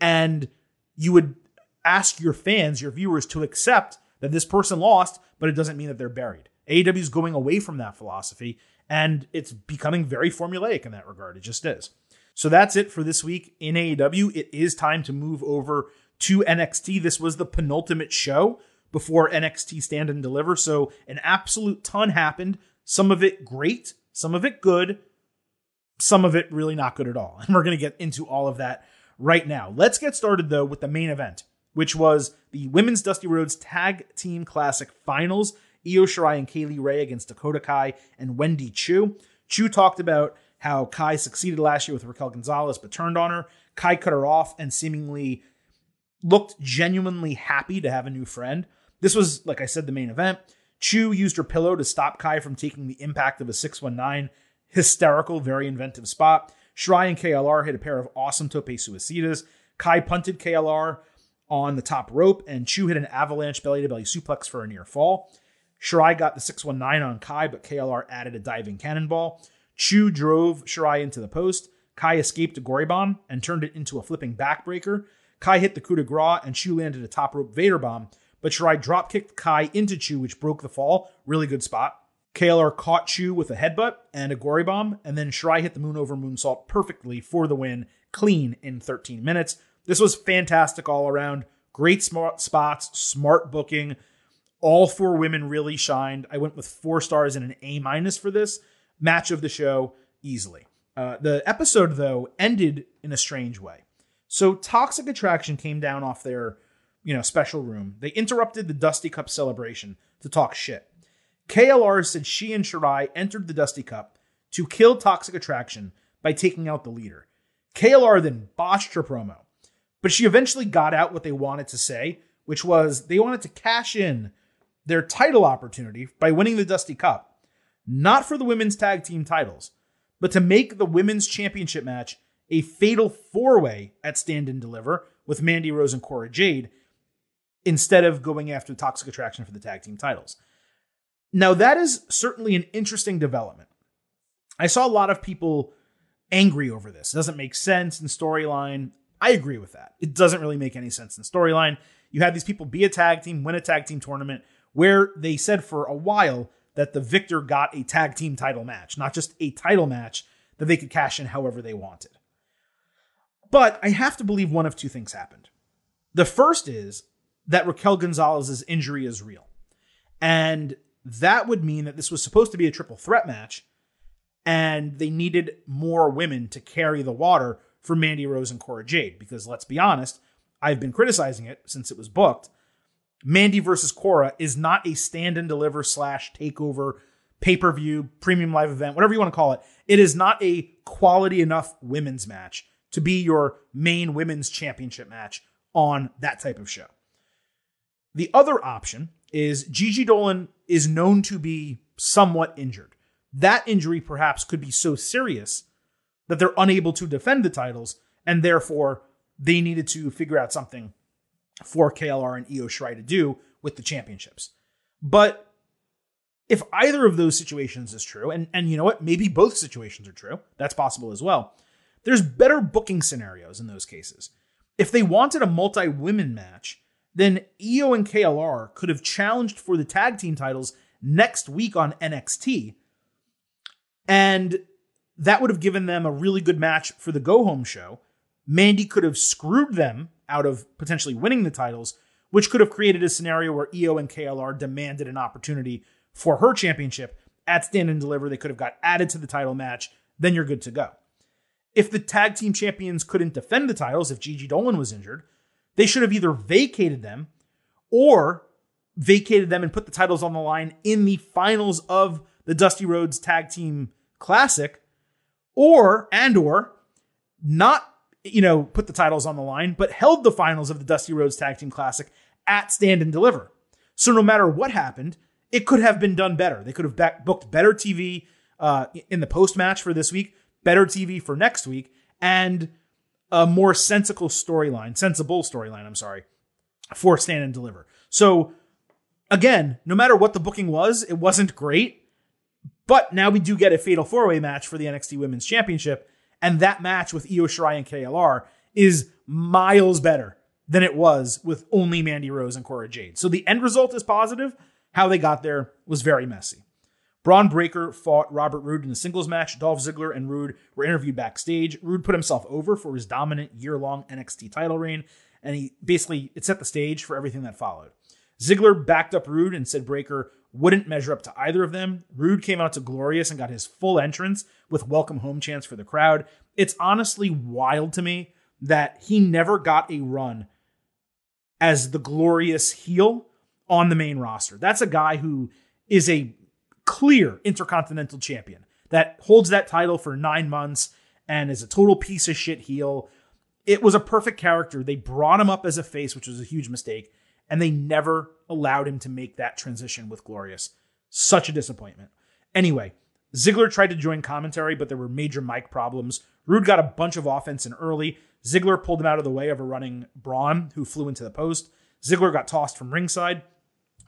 and you would ask your fans, your viewers, to accept that this person lost, but it doesn't mean that they're buried. AEW is going away from that philosophy, and it's becoming very formulaic in that regard. It just is. So that's it for this week in AEW. It is time to move over to NXT. This was the penultimate show before NXT Stand and Deliver. So an absolute ton happened. Some of it great, some of it good, some of it really not good at all. And we're going to get into all of that right now. Let's get started, though, with the main event, which was the Women's Dusty Rhodes Tag Team Classic Finals. Io Shirai and Kaylee Ray against Dakota Kai and Wendy Chu. Chu talked about how Kai succeeded last year with Raquel Gonzalez, but turned on her. Kai cut her off and seemingly looked genuinely happy to have a new friend. This was, like I said, the main event. Chu used her pillow to stop Kai from taking the impact of a 619. Hysterical, very inventive spot. Shirai and KLR hit a pair of awesome tope suicidas. Kai punted KLR on the top rope, and Chu hit an avalanche belly-to-belly suplex for a near fall. Shirai got the 619 on Kai, but KLR added a diving cannonball. Chu drove Shirai into the post. Kai escaped a gory bomb and turned it into a flipping backbreaker. Kai hit the coup de grace, and Chu landed a top rope Vader bomb, but Shirai dropkicked Kai into Chu, which broke the fall. Really good spot. KLR caught Chu with a headbutt and a gory bomb, and then Shirai hit the moon over moonsault perfectly for the win, clean in 13 minutes. This was fantastic all around. Great smart spots, smart booking. All four women really shined. I went with 4 stars and an A- for this. Match of the show, easily. The episode, though, ended in a strange way. So Toxic Attraction came down off their, special room. They interrupted the Dusty Cup celebration to talk shit. KLR said she and Shirai entered the Dusty Cup to kill Toxic Attraction by taking out the leader. KLR then botched her promo, but she eventually got out what they wanted to say, which was they wanted to cash in their title opportunity by winning the Dusty Cup, not for the women's tag team titles, but to make the women's championship match a fatal 4-way at Stand and Deliver with Mandy Rose and Cora Jade, instead of going after Toxic Attraction for the tag team titles. Now, that is certainly an interesting development. I saw a lot of people angry over this. It doesn't make sense in storyline. I agree with that. It doesn't really make any sense in storyline. You had these people be a tag team, win a tag team tournament, where they said for a while that the victor got a tag team title match, not just a title match that they could cash in however they wanted. But I have to believe one of two things happened. The first is that Raquel Gonzalez's injury is real. And that would mean that this was supposed to be a triple threat match, and they needed more women to carry the water for Mandy Rose and Cora Jade. Because let's be honest, I've been criticizing it since it was booked. Mandy versus Cora is not a Stand and Deliver /takeover, pay-per-view, premium live event, whatever you want to call it. It is not a quality enough women's match to be your main women's championship match on that type of show. The other option is Gigi Dolan is known to be somewhat injured. That injury perhaps could be so serious that they're unable to defend the titles, and therefore they needed to figure out something for KLR and Io Shirai to do with the championships. But If either of those situations is true, and you know what, maybe both situations are true, that's possible as well, there's better booking scenarios in those cases. If they wanted a multi-women match, then Io and KLR could have challenged for the tag team titles next week on NXT, and that would have given them a really good match for the go-home show. Mandy could have screwed them out of potentially winning the titles, which could have created a scenario where Io and KLR demanded an opportunity for her championship at Stand and Deliver. They could have got added to the title match. Then you're good to go. If the tag team champions couldn't defend the titles, if Gigi Dolan was injured, they should have either vacated them or vacated them and put the titles on the line in the finals of the Dusty Rhodes Tag Team Classic, or not, put the titles on the line, but held the finals of the Dusty Rhodes Tag Team Classic at Stand and Deliver. So no matter what happened, it could have been done better. They could have booked better TV in the post-match for this week, better TV for next week, and a more sensible storyline, for Stand and Deliver. So again, no matter what the booking was, it wasn't great, but now we do get a fatal four-way match for the NXT Women's Championship, and that match with Io Shirai and KLR is miles better than it was with only Mandy Rose and Cora Jade. So the end result is positive. How they got there was very messy. Braun Breaker fought Robert Roode in a singles match. Dolph Ziggler and Roode were interviewed backstage. Roode put himself over for his dominant year-long NXT title reign, and it set the stage for everything that followed. Ziggler backed up Roode and said Breaker wouldn't measure up to either of them. Roode came out to Glorious and got his full entrance with welcome home chants for the crowd. It's honestly wild to me that he never got a run as the Glorious heel on the main roster. That's a guy who is a clear Intercontinental Champion that holds that title for 9 months and is a total piece of shit heel. It was a perfect character. They brought him up as a face, which was a huge mistake, and they never allowed him to make that transition with Glorious. Such a disappointment. Anyway, Ziggler tried to join commentary, but there were major mic problems. Roode got a bunch of offense in early. Ziggler pulled him out of the way of a running Braun, who flew into the post. Ziggler got tossed from ringside.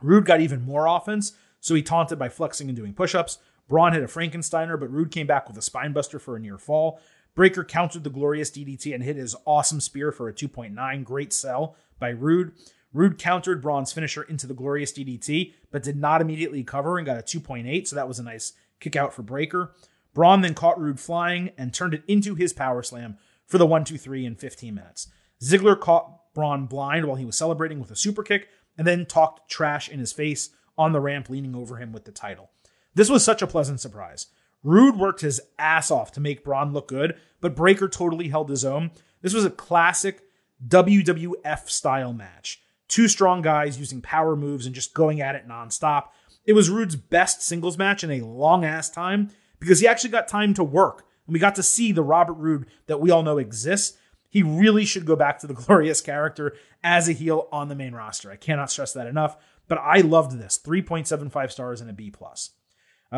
Roode got even more offense, so he taunted by flexing and doing push-ups. Braun hit a Frankensteiner, but Roode came back with a spinebuster for a near fall. Breaker countered the Glorious DDT and hit his awesome spear for a 2.9. Great sell by Roode. Roode countered Braun's finisher into the Glorious DDT, but did not immediately cover and got a 2.8, so that was a nice kick out for Breaker. Braun then caught Roode flying and turned it into his power slam for the 1-2-3 in 15 minutes. Ziggler caught Braun blind while he was celebrating with a super kick and then talked trash in his face on the ramp, leaning over him with the title. This was such a pleasant surprise. Roode worked his ass off to make Braun look good, but Breaker totally held his own. This was a classic WWF-style match. Two strong guys using power moves and just going at it nonstop. It was Roode's best singles match in a long-ass time because he actually got time to work, and we got to see the Robert Roode that we all know exists. He really should go back to the Glorious character as a heel on the main roster. I cannot stress that enough, but I loved this. 3.75 stars and a B+.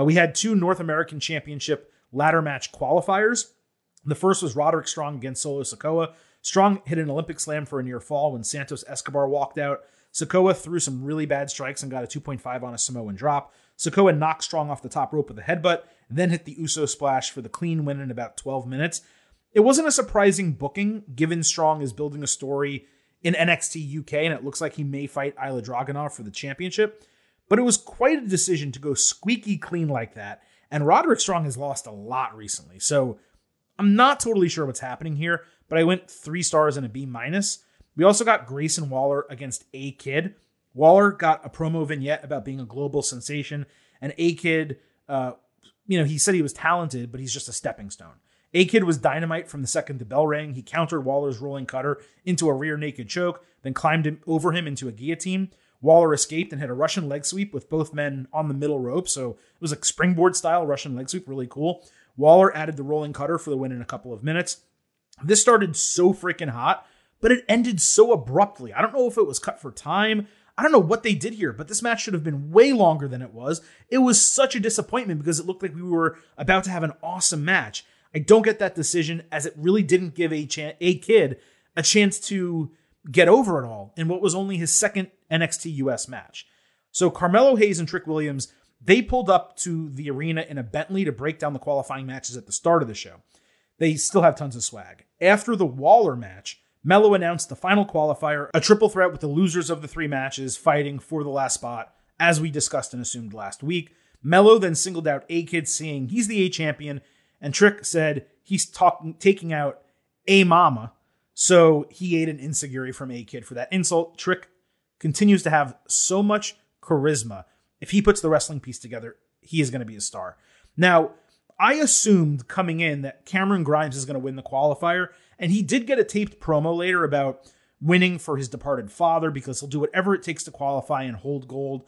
We had two North American Championship ladder match qualifiers. The first was Roderick Strong against Solo Sikoa. Strong hit an Olympic slam for a near fall when Santos Escobar walked out. Sikoa threw some really bad strikes and got a 2.5 on a Samoan drop. Sikoa knocked Strong off the top rope with a headbutt, then hit the Uso splash for the clean win in about 12 minutes. It wasn't a surprising booking, given Strong is building a story in NXT UK, and it looks like he may fight Ilja Dragunov for the championship. But it was quite a decision to go squeaky clean like that, and Roderick Strong has lost a lot recently, so I'm not totally sure what's happening here, but I went 3 stars and a B-. We also got Grayson Waller against A-Kid. Waller got a promo vignette about being a global sensation, and A-Kid, he said he was talented, but he's just a stepping stone. A-Kid was dynamite from the second the bell rang. He countered Waller's rolling cutter into a rear naked choke, then climbed over him into a guillotine. Waller escaped and had a Russian leg sweep with both men on the middle rope, so it was like springboard-style Russian leg sweep, really cool. Waller added the rolling cutter for the win in a couple of minutes. This started so freaking hot, but it ended so abruptly. I don't know if it was cut for time. I don't know what they did here, but this match should have been way longer than it was. It was such a disappointment because it looked like we were about to have an awesome match. I don't get that decision, as it really didn't give A-Kid a chance to get over it all in what was only his second NXT US match. So Carmelo Hayes and Trick Williams They pulled up to the arena in a Bentley to break down the qualifying matches at the start of the show. They still have tons of swag. After the Waller match, Mello announced the final qualifier, a triple threat with the losers of the three matches fighting for the last spot, as we discussed and assumed last week. Mello then singled out A-Kid, saying he's the A champion, and Trick said he's taking out A Mama, so he ate an insiguri from A-Kid for that insult. Trick continues to have so much charisma. If he puts the wrestling piece together, he is going to be a star. Now, I assumed coming in that Cameron Grimes is going to win the qualifier, and he did get a taped promo later about winning for his departed father because he'll do whatever it takes to qualify and hold gold.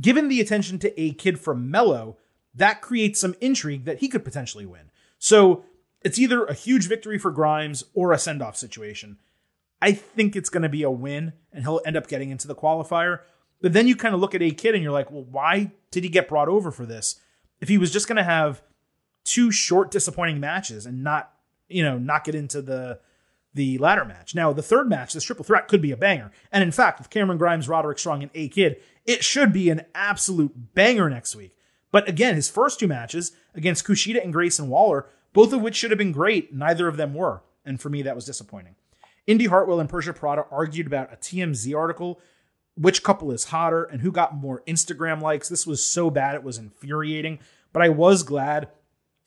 Given the attention to A-Kid from Mello, that creates some intrigue that he could potentially win. So it's either a huge victory for Grimes or a send-off situation. I think it's going to be a win, and he'll end up getting into the qualifier. But then you kind of look at A-Kid and you're like, well, why did he get brought over for this? If he was just going to have two short, disappointing matches and not get into the ladder match. Now, the third match, this triple threat, could be a banger. And in fact, with Cameron Grimes, Roderick Strong, and A-Kid, it should be an absolute banger next week. But again, his first two matches against Kushida and Grayson Waller, both of which should have been great, neither of them were. And for me, that was disappointing. Indy Hartwell and Persia Prada argued about a TMZ article, which couple is hotter and who got more Instagram likes. This was so bad it was infuriating, but I was glad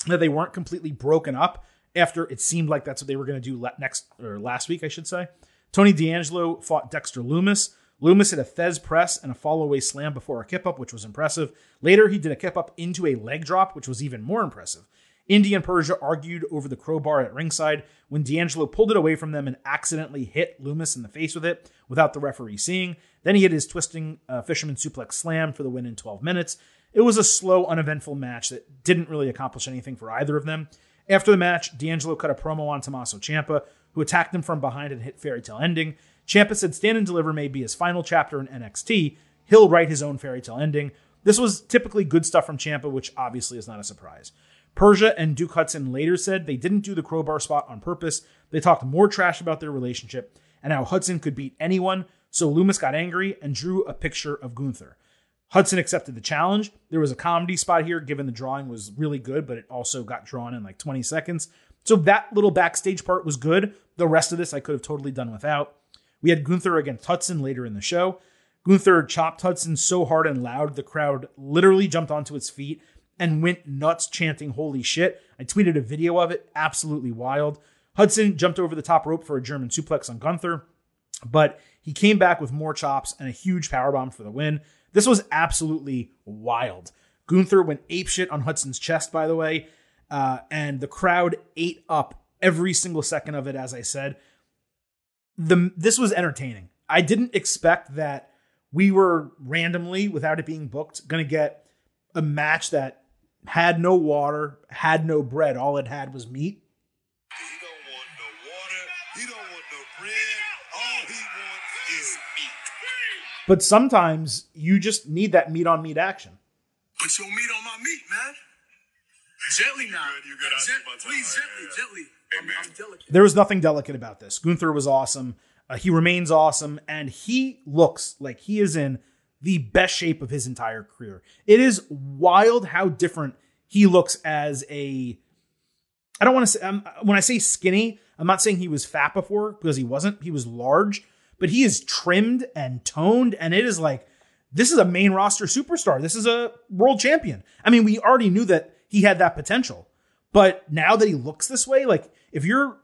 that they weren't completely broken up after it seemed like that's what they were going to do last week, I should say. Tony D'Angelo fought Dexter Lumis. Lumis hit a Fez press and a follow-away slam before a kip-up, which was impressive. Later, he did a kip-up into a leg drop, which was even more impressive. Indy and Persia argued over the crowbar at ringside when D'Angelo pulled it away from them and accidentally hit Lumis in the face with it without the referee seeing. Then he hit his twisting fisherman suplex slam for the win in 12 minutes. It was a slow, uneventful match that didn't really accomplish anything for either of them. After the match, D'Angelo cut a promo on Tommaso Ciampa, who attacked him from behind and hit Fairy Tale Ending. Ciampa said Stand and Deliver may be his final chapter in NXT. He'll write his own Fairy Tale Ending. This was typically good stuff from Ciampa, which obviously is not a surprise. Persia and Duke Hudson later said they didn't do the crowbar spot on purpose. They talked more trash about their relationship and how Hudson could beat anyone, so Lumis got angry and drew a picture of Gunther. Hudson accepted the challenge. There was a comedy spot here, given the drawing was really good, but it also got drawn in like 20 seconds. So that little backstage part was good. The rest of this I could have totally done without. We had Gunther against Hudson later in the show. Gunther chopped Hudson so hard and loud, the crowd literally jumped onto its feet and went nuts chanting, holy shit. I tweeted a video of it. Absolutely wild. Hudson jumped over the top rope for a German suplex on Gunther, but he came back with more chops and a huge powerbomb for the win. This was absolutely wild. Gunther went apeshit on Hudson's chest, by the way, and the crowd ate up every single second of it, as I said. This was entertaining. I didn't expect that we were randomly, without it being booked, going to get a match that had no water, had no bread. All it had was meat. He don't want no water. He don't want no bread. All he wants is meat. But sometimes you just need that meat on meat action. Put your meat on my meat, man. Gently now. You're good. Please, gently. I'm delicate. There was nothing delicate about this. Gunther was awesome. He remains awesome. And he looks like he is in the best shape of his entire career. It is wild how different he looks as a... I don't want to say... when I say skinny, I'm not saying he was fat before, because he wasn't. He was large. But he is trimmed and toned, and it is like, this is a main roster superstar. This is a world champion. I mean, we already knew that he had that potential, but now that he looks this way, like if you're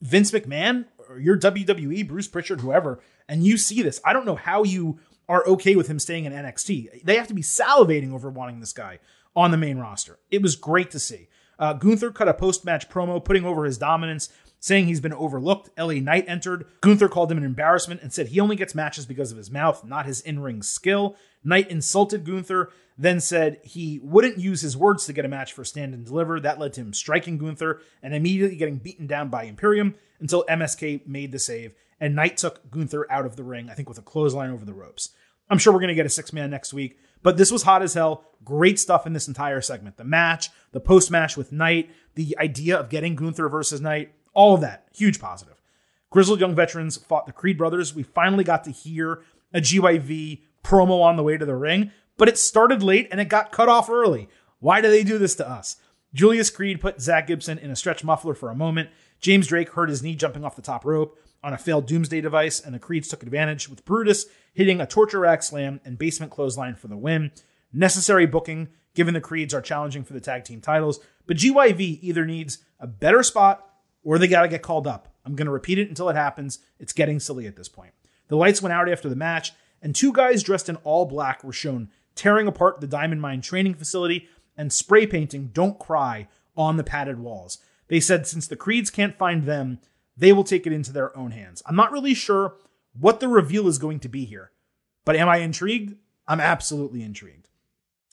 Vince McMahon or you're WWE, Bruce Prichard, whoever, and you see this, I don't know how you are okay with him staying in NXT. They have to be salivating over wanting this guy on the main roster. It was great to see. Gunther cut a post-match promo, putting over his dominance, saying he's been overlooked. LA Knight entered. Gunther called him an embarrassment and said he only gets matches because of his mouth, not his in-ring skill. Knight insulted Gunther, then said he wouldn't use his words to get a match for Stand and Deliver. That led to him striking Gunther and immediately getting beaten down by Imperium until MSK made the save, and Knight took Gunther out of the ring, I think with a clothesline over the ropes. I'm sure we're going to get a six-man next week, but this was hot as hell. Great stuff in this entire segment. The match, the post-match with Knight, the idea of getting Gunther versus Knight, all of that, huge positive. Grizzled Young Veterans fought the Creed Brothers. We finally got to hear a GYV promo on the way to the ring, but it started late and it got cut off early. Why do they do this to us? Julius Creed put Zach Gibson in a stretch muffler for a moment. James Drake hurt his knee jumping off the top rope on a failed Doomsday device, and the Creeds took advantage with Brutus hitting a torture rack slam and basement clothesline for the win. Necessary booking, given the Creeds are challenging for the tag team titles, but GYV either needs a better spot or they got to get called up. I'm going to repeat it until it happens. It's getting silly at this point. The lights went out after the match, and two guys dressed in all black were shown tearing apart the Diamond Mine training facility and spray painting "Don't Cry" on the padded walls. They said since the Creeds can't find them, they will take it into their own hands. I'm not really sure what the reveal is going to be here, but am I intrigued? I'm absolutely intrigued.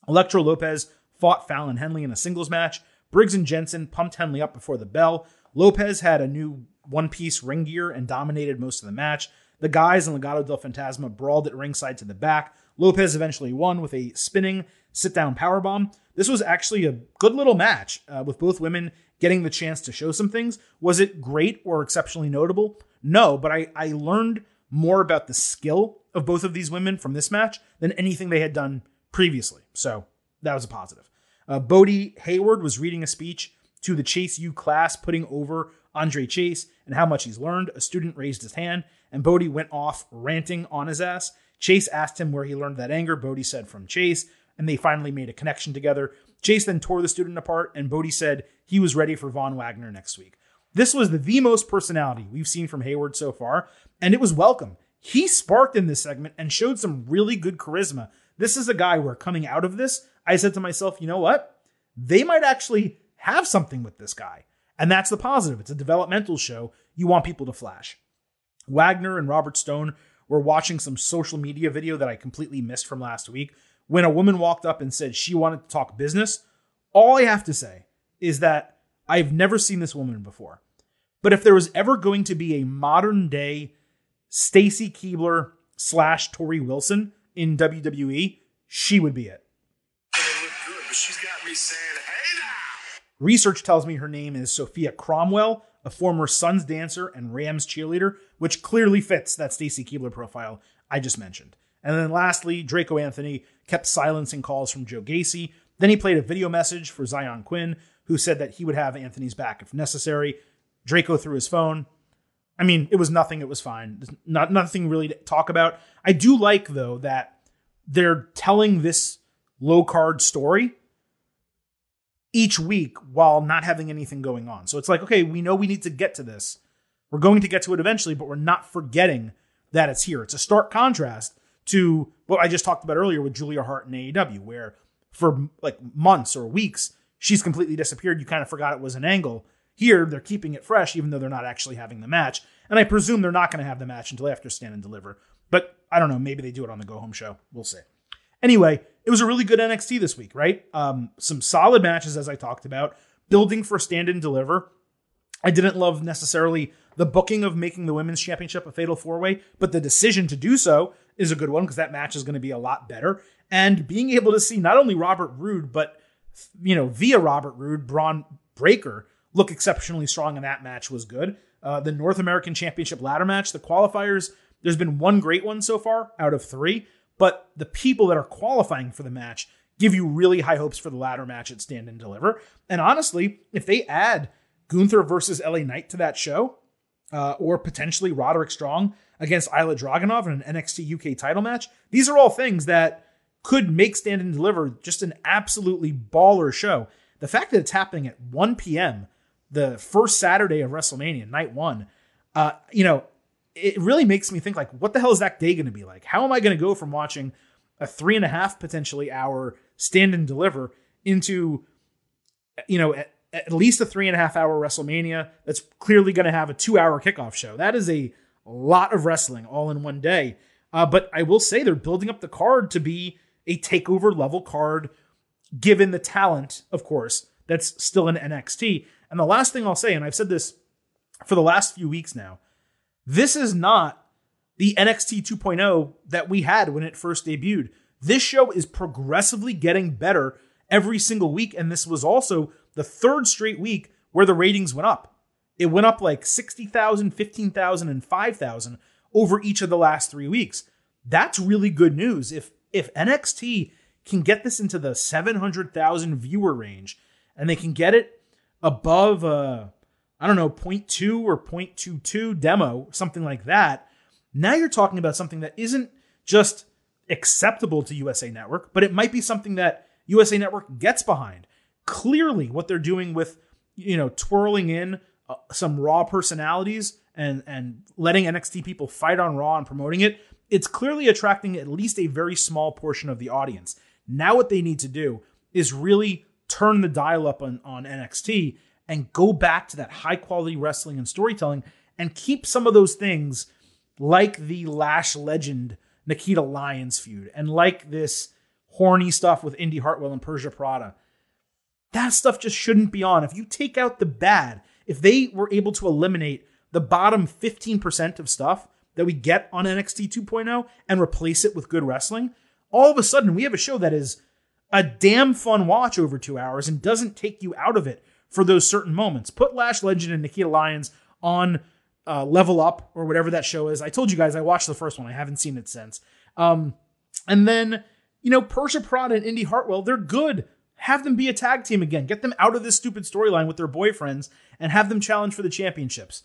Electro Lopez fought Fallon Henley in a singles match. Briggs and Jensen pumped Henley up before the bell. Lopez had a new one-piece ring gear and dominated most of the match. The guys and Legado del Fantasma brawled at ringside to the back. Lopez eventually won with a spinning sit-down powerbomb. This was actually a good little match with both women getting the chance to show some things. Was it great or exceptionally notable? No, but I learned more about the skill of both of these women from this match than anything they had done previously. So that was a positive. Bodie Hayward was reading a speech to the Chase U class, putting over Andre Chase and how much he's learned. A student raised his hand and Bodie went off ranting on his ass. Chase asked him where he learned that anger. Bodie said from Chase, and they finally made a connection together. Chase then tore the student apart, and Bodie said he was ready for Von Wagner next week. This was the most personality we've seen from Hayward so far, and it was welcome. He sparked in this segment and showed some really good charisma. This is a guy where, coming out of this, I said to myself, you know what? They might actually have something with this guy. And that's the positive. It's a developmental show. You want people to flash. Wagner and Robert Stone were watching some social media video that I completely missed from last week, when a woman walked up and said she wanted to talk business. All I have to say is that I've never seen this woman before. But if there was ever going to be a modern day Stacy Keibler / Tori Wilson in WWE, she would be it. She's got me saying, hey now. Research tells me her name is Sophia Cromwell, a former Suns dancer and Rams cheerleader, which clearly fits that Stacy Keibler profile I just mentioned. And then lastly, Draco Anthony kept silencing calls from Joe Gacy. Then he played a video message for Zion Quinn, who said that he would have Anthony's back if necessary. Draco threw his phone. I mean, it was nothing. It was fine. Nothing really to talk about. I do like, though, that they're telling this low-card story each week while not having anything going on. So it's like, okay, we know we need to get to this. We're going to get to it eventually, but we're not forgetting that it's here. It's a stark contrast to what I just talked about earlier with Julia Hart and AEW, where for like months or weeks, she's completely disappeared. You kind of forgot it was an angle. Here, they're keeping it fresh, even though they're not actually having the match. And I presume they're not going to have the match until after Stand and Deliver. But I don't know, maybe they do it on the go-home show. We'll see. Anyway, it was a really good NXT this week, right? Some solid matches, as I talked about, building for Stand and Deliver. I didn't love necessarily the booking of making the Women's Championship a fatal four-way, but the decision to do so is a good one, because that match is going to be a lot better. And being able to see not only Robert Roode, but, you know, via Robert Roode, Braun Breaker look exceptionally strong in that match was good. The North American Championship ladder match, the qualifiers, there's been one great one so far out of three, but the people that are qualifying for the match give you really high hopes for the ladder match at Stand and Deliver. And honestly, if they add Gunther versus LA Knight to that show, or potentially Roderick Strong against Isla Dragunov in an NXT UK title match, these are all things that could make Stand and Deliver just an absolutely baller show. The fact that it's happening at 1 p.m., the first Saturday of WrestleMania, night one, you know, it really makes me think, like, what the hell is that day going to be like? How am I going to go from watching a 3.5 potentially hour Stand and Deliver into, you know, at least a 3.5 hour WrestleMania that's clearly going to have a 2-hour kickoff show? That is a lot of wrestling all in one day. But I will say they're building up the card to be a takeover level card, given the talent, of course, that's still in NXT. And the last thing I'll say, and I've said this for the last few weeks now, this is not the NXT 2.0 that we had when it first debuted. This show is progressively getting better every single week. And this was also the third straight week where the ratings went up. It went up like 60,000, 15,000, and 5,000 over each of the last 3 weeks. That's really good news. If NXT can get this into the 700,000 viewer range, and they can get it above, I don't know, 0.2 or 0.22 demo, something like that. Now you're talking about something that isn't just acceptable to USA Network, but it might be something that USA Network gets behind. Clearly, what they're doing with, twirling in some Raw personalities and letting NXT people fight on Raw and promoting it, it's clearly attracting at least a very small portion of the audience. Now what they need to do is really turn the dial up on NXT and go back to that high quality wrestling and storytelling and keep some of those things like the Lash Legend Nikita Lyons feud and like this horny stuff with Indy Hartwell and Persia Prada. That stuff just shouldn't be on. If you take out the bad, if they were able to eliminate the bottom 15% of stuff that we get on NXT 2.0 and replace it with good wrestling, all of a sudden we have a show that is a damn fun watch over 2 hours and doesn't take you out of it for those certain moments. Put Lash Legend and Nikita Lyons on Level Up or whatever that show is. I told you guys I watched the first one. I haven't seen it since. And then, Persia Prada and Indy Hartwell, they're good. Have them be a tag team again. Get them out of this stupid storyline with their boyfriends and have them challenge for the championships.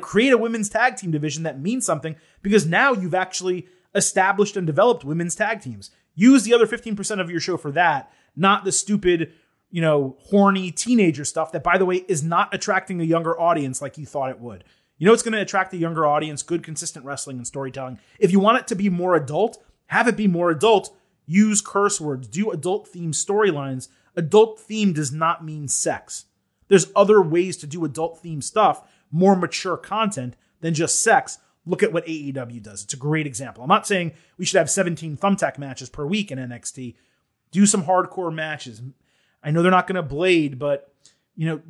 Create a women's tag team division that means something, because now you've actually established and developed women's tag teams. Use the other 15% of your show for that, not the stupid, horny teenager stuff that, by the way, is not attracting a younger audience like you thought it would. It's going to attract a younger audience, good, consistent wrestling and storytelling. If you want it to be more adult, have it be more adult. Use curse words. Do adult-themed storylines. Adult-themed does not mean sex. There's other ways to do adult-themed stuff, more mature content than just sex. Look at what AEW does. It's a great example. I'm not saying we should have 17 thumbtack matches per week in NXT. Do some hardcore matches. I know they're not going to Blade, but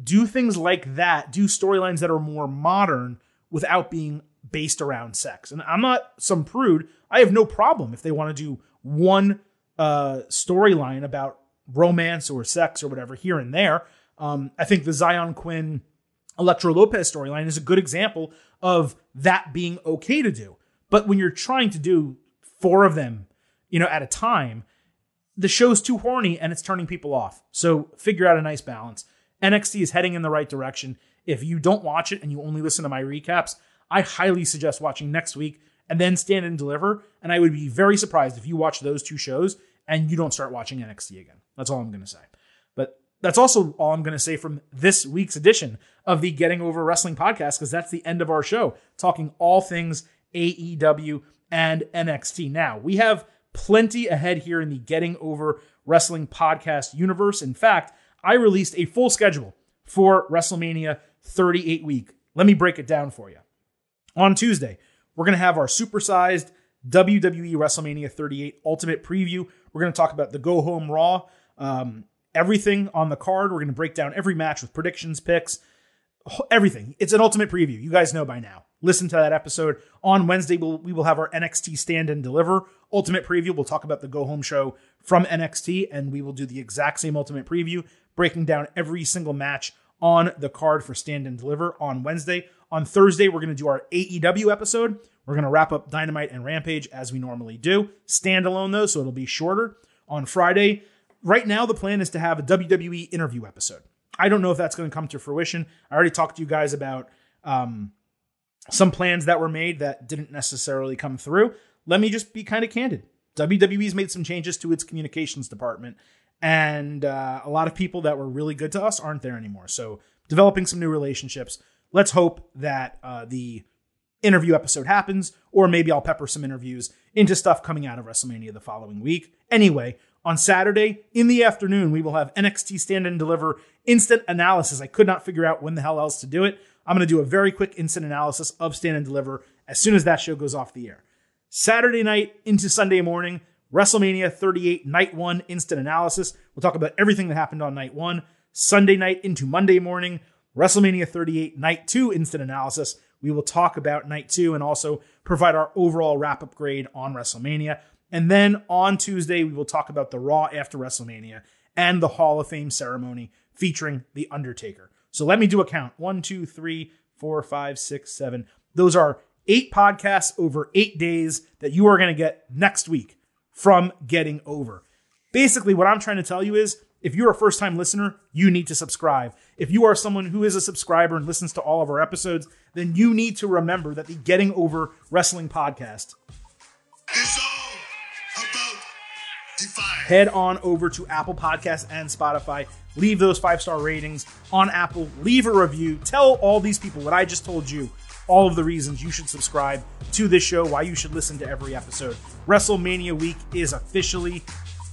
do things like that. Do storylines that are more modern without being based around sex. And I'm not some prude. I have no problem if they want to do one storyline about romance or sex or whatever here and there. I think the Zion Quinn Electro Lopez storyline is a good example of that being okay to do. But when you're trying to do four of them, at a time, the show's too horny and it's turning people off. So figure out a nice balance. NXT is heading in the right direction. If you don't watch it and you only listen to my recaps, I highly suggest watching next week and then Stand and Deliver. And I would be very surprised if you watch those two shows and you don't start watching NXT again. That's all I'm going to say. But that's also all I'm going to say from this week's edition of the Getting Over Wrestling podcast, because that's the end of our show, talking all things AEW and NXT. Now, we have plenty ahead here in the Getting Over Wrestling podcast universe. In fact, I released a full schedule for WrestleMania 38 week. Let me break it down for you. On Tuesday, we're going to have our supersized WWE WrestleMania 38 Ultimate Preview. We're going to talk about the Go Home Raw, everything on the card. We're going to break down every match with predictions, picks, everything. It's an ultimate preview. You guys know by now. Listen to that episode. On Wednesday, we will have our NXT Stand and Deliver ultimate preview. We'll talk about the Go Home show from NXT, and we will do the exact same ultimate preview, breaking down every single match on the card for Stand and Deliver on Wednesday. On Thursday, we're going to do our AEW episode. We're going to wrap up Dynamite and Rampage as we normally do. Standalone, though, so it'll be shorter. On Friday, right now, the plan is to have a WWE interview episode. I don't know if that's going to come to fruition. I already talked to you guys about some plans that were made that didn't necessarily come through. Let me just be kind of candid. WWE's made some changes to its communications department, and a lot of people that were really good to us aren't there anymore. So developing some new relationships. Let's hope that the interview episode happens, or maybe I'll pepper some interviews into stuff coming out of WrestleMania the following week. Anyway, on Saturday in the afternoon, we will have NXT Stand and Deliver instant analysis. I could not figure out when the hell else to do it. I'm going to do a very quick instant analysis of Stand and Deliver as soon as that show goes off the air. Saturday night into Sunday morning, WrestleMania 38 Night 1 instant analysis. We'll talk about everything that happened on Night 1. Sunday night into Monday morning, WrestleMania 38 Night 2 instant analysis. We will talk about Night 2 and also provide our overall wrap-up grade on WrestleMania. And then on Tuesday, we will talk about the Raw after WrestleMania and the Hall of Fame ceremony featuring The Undertaker. So let me do a count. 1, 2, 3, 4, 5, 6, 7. Those are 8 podcasts over 8 days that you are going to get next week from Getting Over. Basically, what I'm trying to tell you is, if you're a first-time listener, you need to subscribe. If you are someone who is a subscriber and listens to all of our episodes, then you need to remember that the Getting Over Wrestling podcast is all about Defy. Head on over to Apple Podcasts and Spotify. Leave those 5-star ratings on Apple. Leave a review. Tell all these people what I just told you. All of the reasons you should subscribe to this show, why you should listen to every episode. WrestleMania week is officially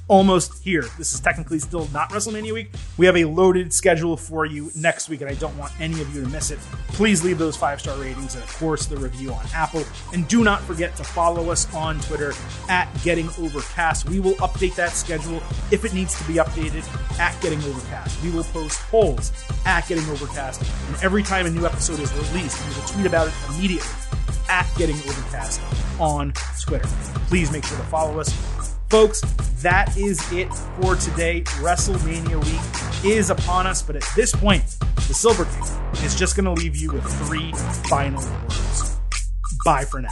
almost here. This is technically still not WrestleMania week. We have a loaded schedule for you next week, and I don't want any of you to miss it. Please leave those 5-star ratings and, of course, the review on Apple. And do not forget to follow us on Twitter at GettingOvercast. We will update that schedule if it needs to be updated at GettingOvercast. We will post polls at GettingOvercast. And every time a new episode is released, we will tweet about it immediately at GettingOvercast on Twitter. Please make sure to follow us. Folks, that is it for today. WrestleMania week is upon us, but at this point, the Silver King is just going to leave you with 3 final words. Bye for now.